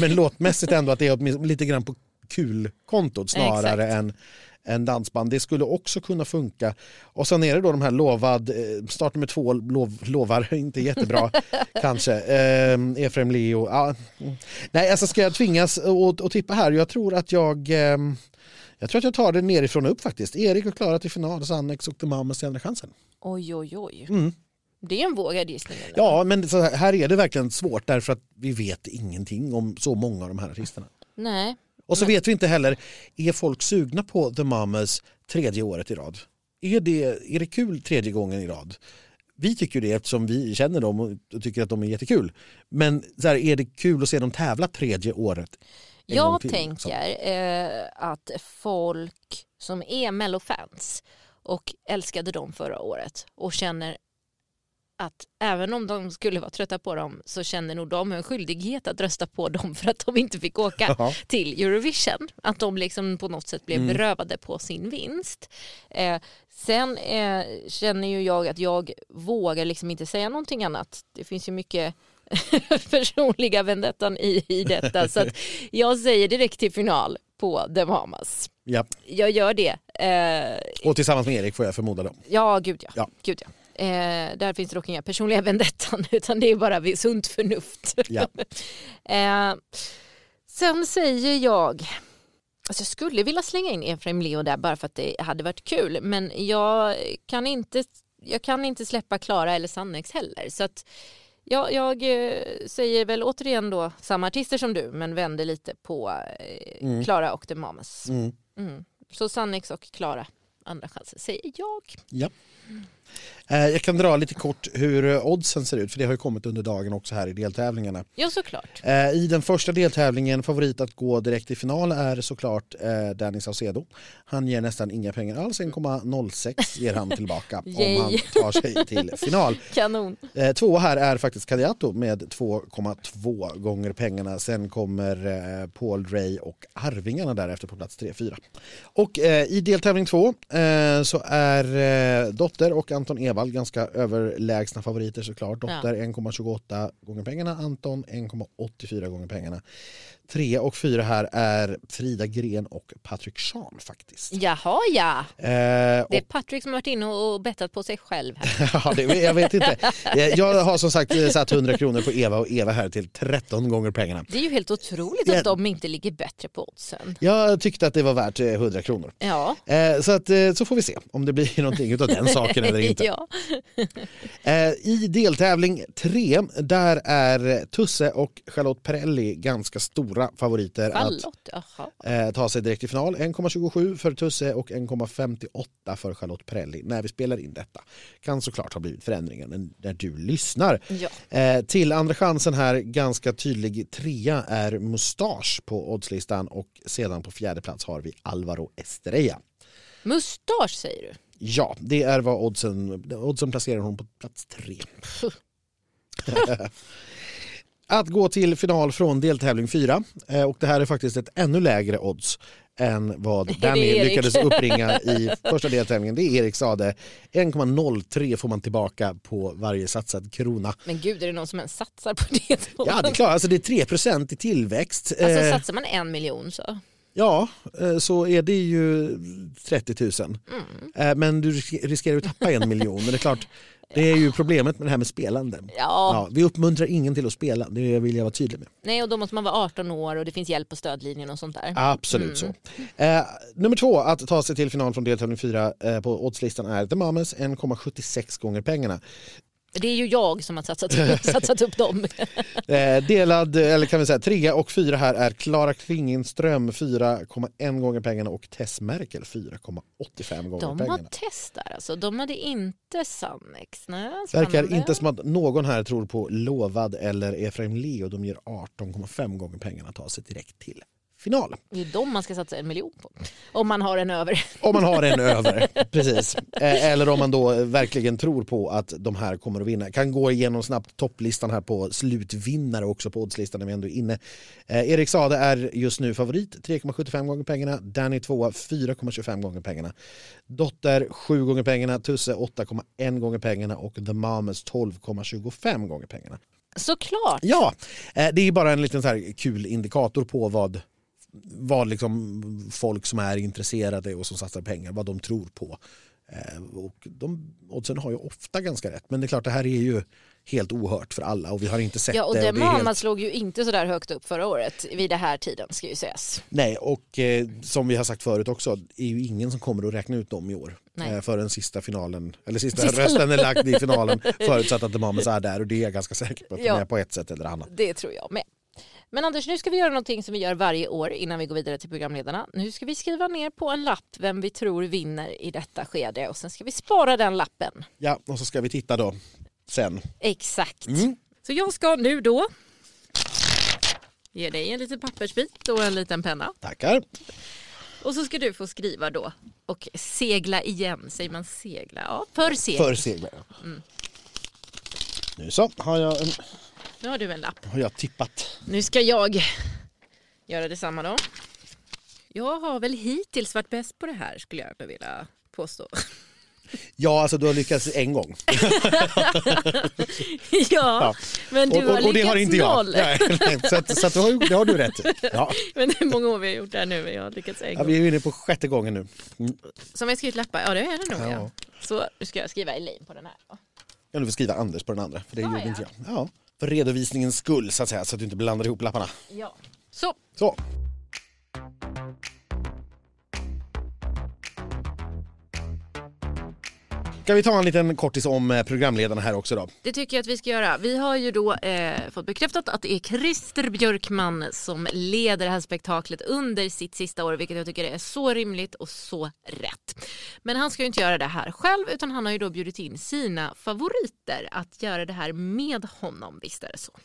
men låtmässigt ändå att det är lite grann på kulkontot snarare än dansband. Det skulle också kunna funka. Och sen är det då de här Lovad, starten med 2 lovar inte jättebra kanske. Efrem Leo. Ja. Nej, alltså ska jag tvingas att tippa här? Jag tror att jag tar det nerifrån och upp faktiskt. Erik och Klara till final, Sannex och The Mamas till andra chansen. Oj. Mm. Det är en vågad gissning. Eller? Ja, men så här är det verkligen svårt, därför att vi vet ingenting om så många av de här artisterna. Nej. Och så vet vi inte heller, är folk sugna på The Mamas 3:e året i rad? Är det kul 3:e gången i rad? Vi tycker ju det eftersom vi känner dem och tycker att de är jättekul. Men så här, är det kul att se dem tävla 3:e året? Jag tänker att folk som är Mello-fans och älskade dem förra året och känner att även om de skulle vara trötta på dem, så känner nog de en skyldighet att rösta på dem för att de inte fick åka till Eurovision. Att de liksom på något sätt blev berövade på sin vinst. Sen känner ju jag att jag vågar liksom inte säga någonting annat. Det finns ju mycket personliga vendettan i detta. Så att jag säger direkt till final på The Mamas. Ja. Jag gör det. Och tillsammans med Erik får jag förmoda dem. Ja, gud ja. Där finns det dock inga personliga vendettan, utan det är bara vid sunt förnuft. Ja. Sen säger jag, alltså jag skulle vilja slänga in Efrem Leo där bara för att det hade varit kul, men jag kan inte släppa Klara eller Sannex heller, så att jag säger väl återigen då samma artister som du, men vänder lite på Klara och The Mamas. Så Sannex och Klara andra chansen säger jag. Ja. Jag kan dra lite kort hur oddsen ser ut, för det har ju kommit under dagen också här i deltävlingarna. Ja, såklart. I den första deltävlingen, favorit att gå direkt i final är såklart Danny Saucedo. Han ger nästan inga pengar alls, 1,06 ger han tillbaka om han tar sig till final. Kanon. Två här är faktiskt Cadeato med 2,2 gånger pengarna. Sen kommer Paul Ray och Arvingarna därefter på plats 3-4. Och i deltävling 2 så är Dotter och Anton Evald ganska överlägsna favoriter såklart. Dotter 1,28 gånger pengarna, Anton 1,84 gånger pengarna. 3 och 4 här är Frida Gren och Patrick Sean faktiskt. Jaha, ja. Det är Patrick som har varit inne och bettat på sig själv här. Ja, jag vet inte. Jag har som sagt satt 100 kronor på Eva och Eva här till 13 gånger pengarna. Det är ju helt otroligt att de inte ligger bättre på oddsen. Jag tyckte att det var värt 100 kronor. Ja. Så får vi se om det blir någonting utav den saken eller inte. Ja. I deltävling 3 där är Tusse och Charlotte Perrelli ganska stora favoriter att ta sig direkt i final. 1,27 för Tusse och 1,58 för Charlotte Perrelli. När vi spelar in detta kan såklart ha blivit förändringen när du lyssnar. Ja. Till andra chansen här, ganska tydlig 3 är Mustache på oddslistan och sedan på fjärde plats har vi Alvaro Estrella. Mustache säger du? Ja, det är vad oddsen placerar hon på plats 3. Att gå till final från deltävling 4. Och det här är faktiskt ett ännu lägre odds än vad Danny lyckades uppringa i första deltävlingen. Det är Erik Saade. 1,03 får man tillbaka på varje satsad krona. Men gud, är det någon som ens satsar på det? Ja, det är klart. Alltså, det är 3% i tillväxt. Alltså satsar man 1 miljon så... Ja, så är det ju 30 000. Mm. Men du riskerar att tappa 1 miljon. Men det är klart, det är ju problemet med det här med spelande. Ja. Ja, vi uppmuntrar ingen till att spela, det vill jag vara tydlig med. Nej, och då måste man vara 18 år och det finns hjälp på stödlinjen och sånt där. Absolut så. Nummer 2 att ta sig till final från deltävling 4 på oddslistan är The Mamas, 1,76 gånger pengarna. Det är ju jag som har satsat upp dem. Delad, eller kan vi säga 3 och 4 här är Klara Hammarström 4,1 gånger pengarna och Tess Merkel 4,85 gånger pengarna. De har Tess där alltså, de hade inte Sannex. Verkar inte som att någon här tror på Lovad eller Efrem Leo. De ger 18,5 gånger pengarna att ta sig direkt till final. Det är de man ska satsa 1 miljon på. Om man har en över. Om man har en över, precis. Eller om man då verkligen tror på att de här kommer att vinna. Kan gå igenom snabbt topplistan här på slutvinnare också på oddslistan när vi ändå är inne. Erik Saade är just nu favorit. 3,75 gånger pengarna. Danny 2, 4,25 gånger pengarna. Dotter 7 gånger pengarna. Tusse 8,1 gånger pengarna. Och The Mamas 12,25 gånger pengarna. Såklart! Ja, det är bara en liten så här kul indikator på vad liksom folk som är intresserade och som satsar pengar, vad de tror på. Och de oddsen har ju ofta ganska rätt. Men det är klart, det här är ju helt ohört för alla och vi har inte sett det. Ja, och det mamma helt... slog ju inte så där högt upp förra året vid det här tiden, ska ju sägas. Nej, och som vi har sagt förut också, det är ju ingen som kommer att räkna ut dem i år. För den sista finalen, eller sista rösten är lagd i finalen, förutsatt att Mamas är där, och det är jag ganska säker på att de är på ett sätt eller annat. Det tror jag med. Men Anders, nu ska vi göra någonting som vi gör varje år innan vi går vidare till programledarna. Nu ska vi skriva ner på en lapp vem vi tror vinner i detta skede. Och sen ska vi spara den lappen. Ja, och så ska vi titta då sen. Exakt. Mm. Så jag ska nu då ge dig en liten pappersbit och en liten penna. Tackar. Och så ska du få skriva då. Och segla igen, säger man segla. Ja, för segla. Mm. Nu så, har jag en... Nu har du en lapp. Har jag tippat. Nu ska jag göra detsamma då. Jag har väl hittills varit bäst på det här, skulle jag ändå vilja påstå. Ja, alltså du har lyckats en gång. Ja, men du har lyckats och det har inte jag. Nej, så att det har du rätt. Ja. Men hur många år vi har gjort det här nu, men jag har lyckats en gång. Vi är inne på sjätte gången nu. Mm. Som jag skrivit lappar, ja det är det nog. Ja. Så nu ska jag skriva Elin på den här då. Ja, du får skriva Anders på den andra, för det gjorde inte jag. Ja. För redovisningens skull så att säga, så att du inte blandar ihop lapparna. Ja. Så. Kan vi ta en liten kortis om programledarna här också då? Det tycker jag att vi ska göra. Vi har ju då fått bekräftat att det är Christer Björkman som leder det här spektaklet under sitt sista år, vilket jag tycker är så rimligt och så rätt. Men han ska ju inte göra det här själv, utan han har ju då bjudit in sina favoriter att göra det här med honom, visst är det så?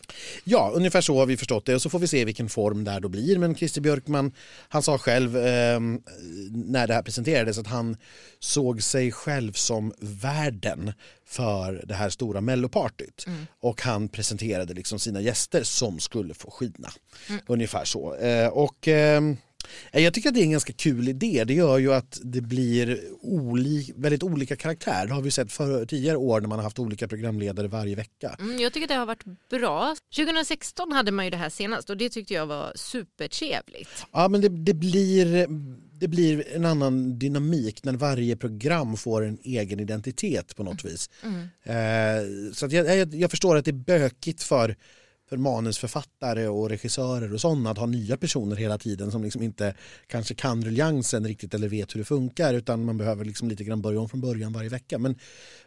Ja, ungefär så har vi förstått det, och så får vi se vilken form där då blir. Men Christer Björkman, han sa själv när det här presenterades att han såg sig själv som värden för det här stora mellopartyt. Mm. Och han presenterade liksom sina gäster som skulle få skina. Mm. Ungefär så. Jag tycker att det är en ganska kul idé. Det gör ju att det blir väldigt olika karaktär. Det har vi sett för tidigare år när man har haft olika programledare varje vecka. Jag tycker det har varit bra. 2016 hade man ju det här senast och det tyckte jag var supertrevligt. Ja, men det blir en annan dynamik när varje program får en egen identitet på något vis. Så att jag förstår att det är bökigt för manusförfattare och regissörer och sådana att ha nya personer hela tiden som liksom inte kanske kan ruljansen riktigt eller vet hur det funkar, utan man behöver liksom lite grann börja om från början varje vecka. Men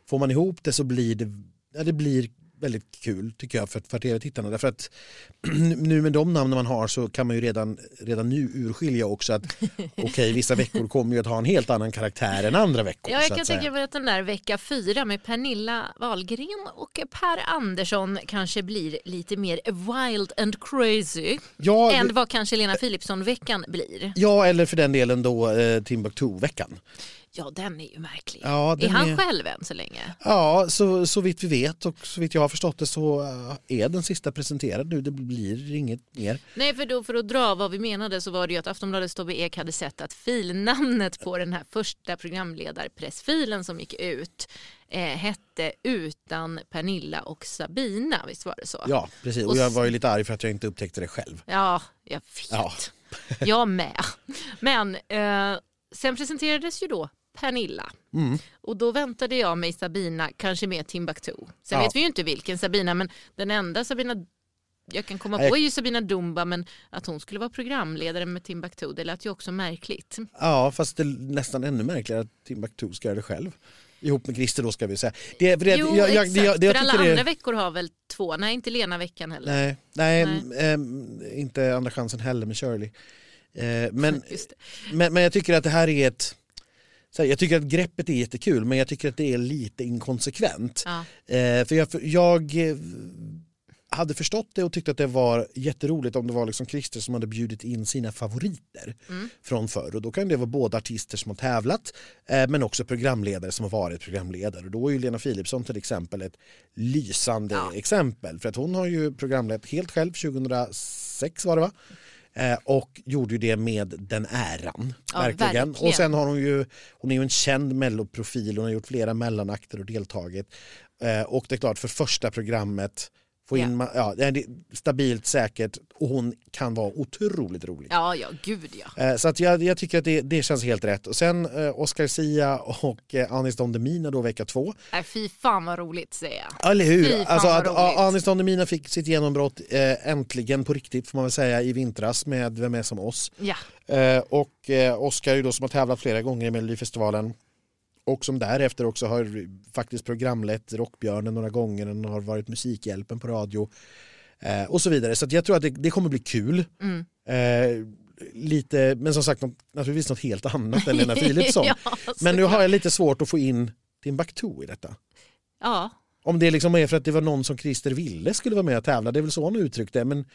får man ihop det så blir det blir väldigt kul tycker jag för tv-tittarna, därför att nu med de namnen man har så kan man ju redan nu urskilja också att okej, vissa veckor kommer ju att ha en helt annan karaktär än andra veckor. Ja, jag kan tänka mig att den där vecka 4 med Pernilla Wahlgren och Per Andersson kanske blir lite mer wild and crazy än vad kanske Lena Philipsson-veckan blir. Ja, eller för den delen då Timbuktu-veckan. Ja, den är ju märklig. Ja, är han själv än så länge? Ja, så vitt vi vet och så vitt jag har förstått det så är den sista presenterad nu. Det blir inget mer. Nej, för att dra vad vi menade så var det ju att Aftonbladets Tobbe Ek hade sett att filnamnet på den här första programledarpressfilen som gick ut hette Utan Pernilla och Sabina, visst var det så? Ja, precis. Och jag var ju lite arg för att jag inte upptäckte det själv. Ja, jag vet. Ja. Jag med. Men sen presenterades ju då Pernilla. Mm. Och då väntade jag mig Sabina, kanske med Timbuktu. Sen vet vi ju inte vilken Sabina, men den enda Sabina jag kan komma på är ju Sabina Dumba, men att hon skulle vara programledare med Timbuktu, det lät ju också märkligt. Ja, fast det är nästan ännu märkligare att Timbuktu ska göra det själv. Ihop med Christer då, ska vi säga. För alla andra veckor har väl 2. Nej, inte Lena-veckan heller. Inte Andra chansen heller med Shirley. Men jag tycker att det här är jag tycker att greppet är jättekul, men jag tycker att det är lite inkonsekvent. Ja. För jag hade förstått det och tyckte att det var jätteroligt om det var liksom Christer som hade bjudit in sina favoriter från förr. Och då kan det vara både artister som har tävlat men också programledare som har varit programledare. Och då är ju Lena Philipsson till exempel ett lysande exempel. För att hon har ju programlett helt själv 2006 var det va? Och gjorde ju det med den äran, verkligen. Och sen har hon är ju en känd melloprofil, hon har gjort flera mellanakter och deltagit. Och det är klart, för första programmet få in det är stabilt säkert, och hon kan vara otroligt rolig. Så att jag tycker att det känns helt rätt. Och sen Oscar Sia och Anis Don Demina då vecka 2. Fy fan vad roligt, säger jag. Eller hur? Alltså att Anis Don Demina fick sitt genombrott äntligen på riktigt, får man väl säga, i vintras med Vem är som oss. Och Oscar ju då som har tävlat flera gånger i Melodifestivalen. Och som därefter också har faktiskt programlett Rockbjörnen några gånger, och har varit Musikhjälpen på radio och så vidare. Så att jag tror att det kommer bli kul. Lite, men som sagt naturligtvis något helt annat än Lena Philipsson. Men nu har jag lite svårt att få in Timbuktu i detta. Ja. Om det liksom är för att det var någon som Christer ville skulle vara med och tävla. Det är väl så han uttryckte. Men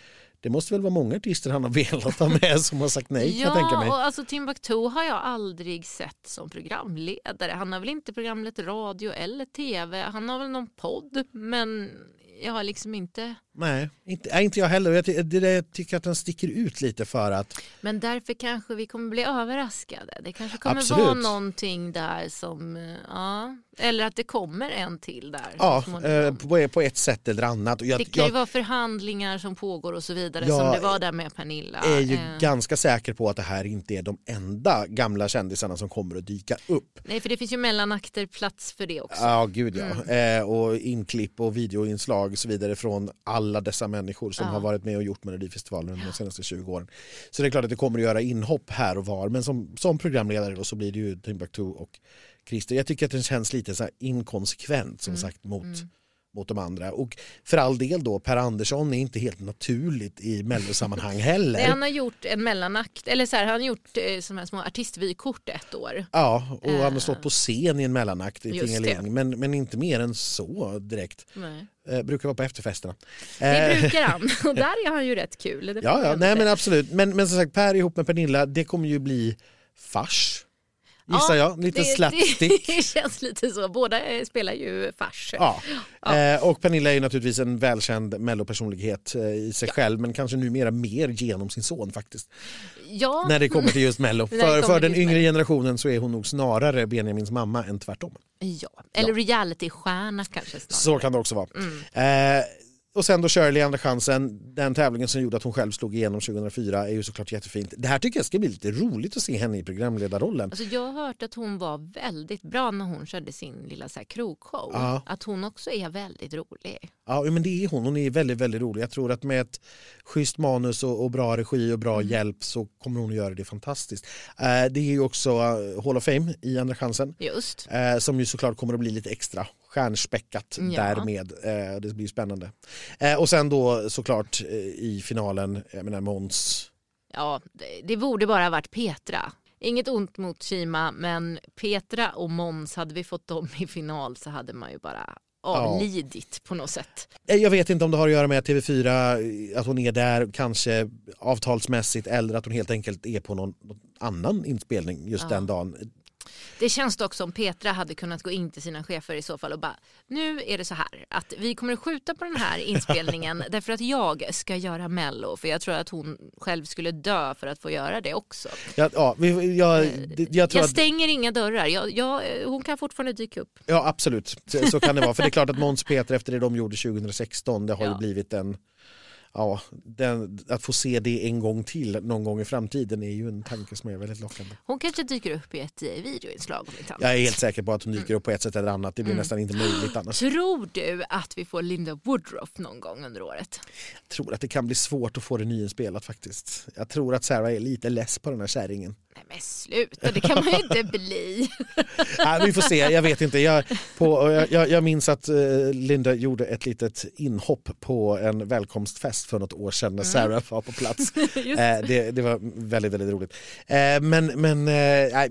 det måste väl vara många artister han har velat ha med som har sagt nej. Jag tänker mig. Och alltså Timbuktu har jag aldrig sett som programledare. Han har väl inte programlett radio eller tv. Han har väl någon podd. Men jag har liksom inte... Nej, inte jag heller. Jag tycker att den sticker ut lite för att... Men därför kanske vi kommer bli överraskade. Det kanske kommer vara någonting där som... Ja, eller att det kommer en till där. Ja, på ett sätt eller annat. Det kan ju vara förhandlingar som pågår och så vidare, som det var där med Pernilla. Jag är ju ganska säker på att det här inte är de enda gamla kändisarna som kommer att dyka upp. Nej, för det finns ju mellanakter plats för det också. Ja, gud ja. Och inklipp och videoinslag och så vidare från all alla dessa människor som har varit med och gjort Melodifestivalen under de senaste 20 åren. Så det är klart att det kommer att göra inhopp här och var, men som programledare då så blir det ju Timbuktu och Christer. Jag tycker att det känns lite så här inkonsekvent som sagt mot de andra. Och för all del då, Per Andersson är inte helt naturligt i mellosammanhang heller. Han har gjort en mellanakt, eller så här, han har gjort sådana här små artistvykort ett år. Ja, och han har stått på scen i en mellanakt i Tingeling, men inte mer än så direkt. Nej. Brukar vara på efterfesterna. Det brukar han, och där är han ju rätt kul. Det men absolut. Men som sagt, Per ihop med Pernilla, det kommer ju bli fars. Gissar jag, lite slapstick. Det känns lite så. Båda spelar ju fars. Ja. Och Pernilla är ju naturligtvis en välkänd mellopersonlighet i sig själv, men kanske numera mer genom sin son faktiskt. Ja. När det kommer till just mello. För den yngre generationen så är hon nog snarare Benjamins mamma än tvärtom. Ja, eller reality-stjärna kanske snarare. Så kan det också vara. Mm. Och sen då Shirley andra chansen, den tävlingen som gjorde att hon själv slog igenom 2004, är ju såklart jättefint. Det här tycker jag ska bli lite roligt att se henne i programledarrollen. Alltså jag har hört att hon var väldigt bra när hon körde sin lilla så här krogshow. Ja. Att hon också är väldigt rolig. Ja, men det är hon. Hon är väldigt, väldigt rolig. Jag tror att med ett schysst manus och bra regi och bra hjälp så kommer hon att göra det fantastiskt. Det är ju också Hall of Fame i andra chansen. Just. Som ju såklart kommer att bli lite extra stjärnspäckat därmed. Det blir spännande. Och sen då såklart i finalen, jag menar Måns. Ja, det borde bara varit Petra. Inget ont mot Kima, men Petra och Måns, hade vi fått dem i final så hade man ju bara avlidit på något sätt. Jag vet inte om det har att göra med TV4, att hon är där kanske avtalsmässigt, eller att hon helt enkelt är på någon annan inspelning just den dagen. Det känns dock som Petra hade kunnat gå in till sina chefer i så fall och bara, nu är det så här att vi kommer att skjuta på den här inspelningen därför att jag ska göra mello, för jag tror att hon själv skulle dö för att få göra det också. Jag stänger inga dörrar. Hon kan fortfarande dyka upp. Ja, absolut. Så kan det vara. För det är klart att Måns Petra efter det de gjorde 2016, det har ju blivit en... Ja, att få se det en gång till någon gång i framtiden är ju en tanke som är väldigt lockande. Hon kanske dyker upp i ett videoinslag. Jag är helt säker på att hon dyker upp på ett sätt eller annat. Det blir nästan inte möjligt annars. Tror du att vi får Linda Woodruff någon gång under året? Jag tror att det kan bli svårt att få det nyinspelat faktiskt. Jag tror att Sarah är lite less på den här kärringen. Nej men sluta, det kan man ju inte bli. Nej, vi får se, jag vet inte. Jag minns att Linda gjorde ett litet inhopp på en välkomstfest för något år sedan när Sarah var på plats. Det var väldigt, väldigt roligt. Men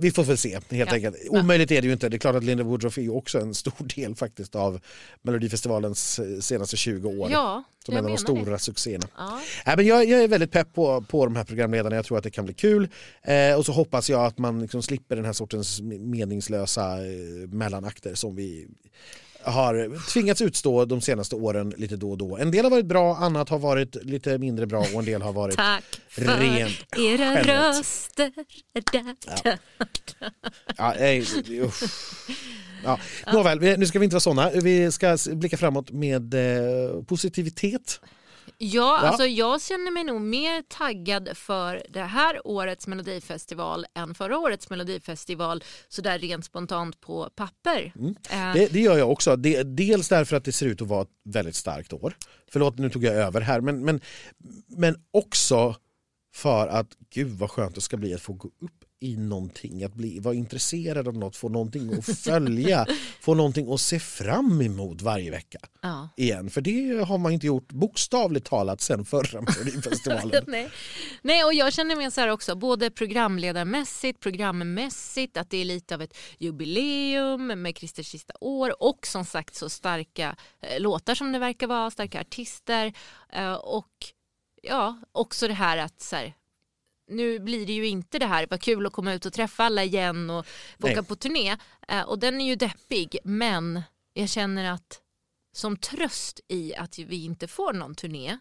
vi får väl se helt enkelt. Omöjligt är det ju inte. Det är klart att Linda Woodruff är ju också en stor del faktiskt av Melodifestivalens senaste 20 år. Ja, som en av de stora succéerna. Ja. Men jag är väldigt pepp på de här programledarna. Jag tror att det kan bli kul. Och så hoppas jag att man liksom slipper den här sortens meningslösa mellanakter som vi har tvingats utstå de senaste åren lite då och då. En del har varit bra, annat har varit lite mindre bra och en del har varit tack för rent era skämt. Röster. Nåväl, nu ska vi inte vara såna. Vi ska blicka framåt med positivitet. Ja, alltså jag känner mig nog mer taggad för det här årets Melodifestival än förra årets Melodifestival, så där rent spontant på papper. Det gör jag också. Dels därför att det ser ut att vara ett väldigt starkt år. Förlåt, nu tog jag över här. Men också för att gud vad skönt det ska bli att få gå upp i någonting, att vara intresserad av något, få någonting att följa, få någonting att se fram emot varje vecka igen. För det har man inte gjort bokstavligt talat sedan förra Melodifestivalen. Nej, och jag känner mig så här också, både programmässigt, att det är lite av ett jubileum med Christers sista år och som sagt så starka låtar som det verkar vara, starka artister och också det här att så här, nu blir det ju inte det här, vad kul att komma ut och träffa alla igen och åka på turné. Och den är ju deppig, men jag känner att som tröst i att vi inte får någon turné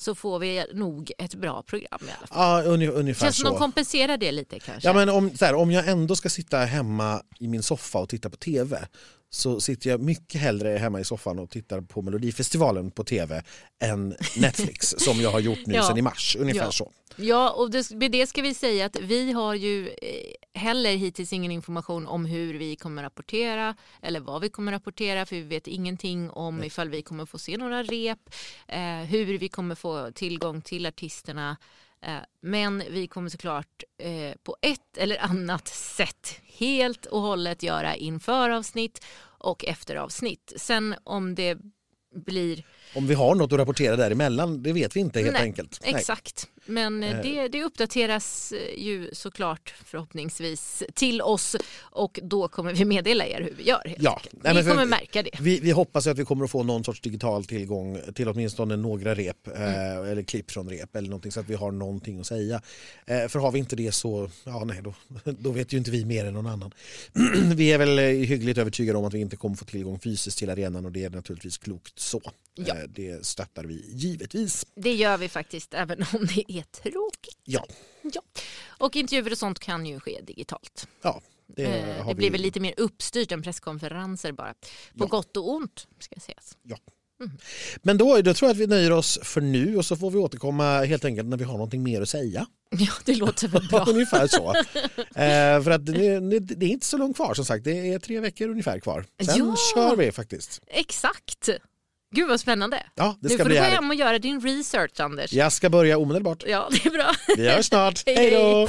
så får vi nog ett bra program i alla fall. Ja, ungefär känns så. Känns som kompenserar det lite kanske. Ja, men om jag ändå ska sitta hemma i min soffa och titta på tv, så sitter jag mycket hellre hemma i soffan och tittar på Melodifestivalen på tv än Netflix som jag har gjort nu sedan i mars, ungefär så. Ja, och det ska vi säga att vi har ju heller hittills ingen information om hur vi kommer rapportera eller vad vi kommer rapportera, för vi vet ingenting om ifall vi kommer få se några rep, hur vi kommer få tillgång till artisterna. Men vi kommer såklart på ett eller annat sätt helt och hållet göra inför avsnitt och efter avsnitt. Sen om det blir... Om vi har något att rapportera däremellan, det vet vi inte helt enkelt. Exakt, men det uppdateras ju såklart förhoppningsvis till oss, och då kommer vi meddela er hur vi gör helt enkelt. Ni kommer märka det. Vi hoppas att vi kommer att få någon sorts digital tillgång till åtminstone några rep eller klipp från rep eller någonting, så att vi har någonting att säga. För har vi inte det så, då vet ju inte vi mer än någon annan. Vi är väl hyggligt övertygade om att vi inte kommer få tillgång fysiskt till arenan, och det är naturligtvis klokt så. Ja. Det stöttar vi givetvis. Det gör vi faktiskt, även om det är tråkigt. Ja. Och intervjuer och sånt kan ju ske digitalt. Ja, det blir väl lite mer uppstyrt än presskonferenser bara. På gott och ont, ska jag säga. Ja. Mm. Men då tror jag att vi nöjer oss för nu, och så får vi återkomma helt enkelt när vi har någonting mer att säga. Ja, det låter väl bra. Ungefär så. För att det är inte så långt kvar, som sagt. Det är 3 veckor ungefär kvar. Sen kör vi faktiskt. Exakt. Gud vad spännande. Ja, det ska bli härligt. Nu får du gå hem och göra din research, Anders. Jag ska börja omedelbart. Ja, det är bra. Vi hörs snart. Hej då!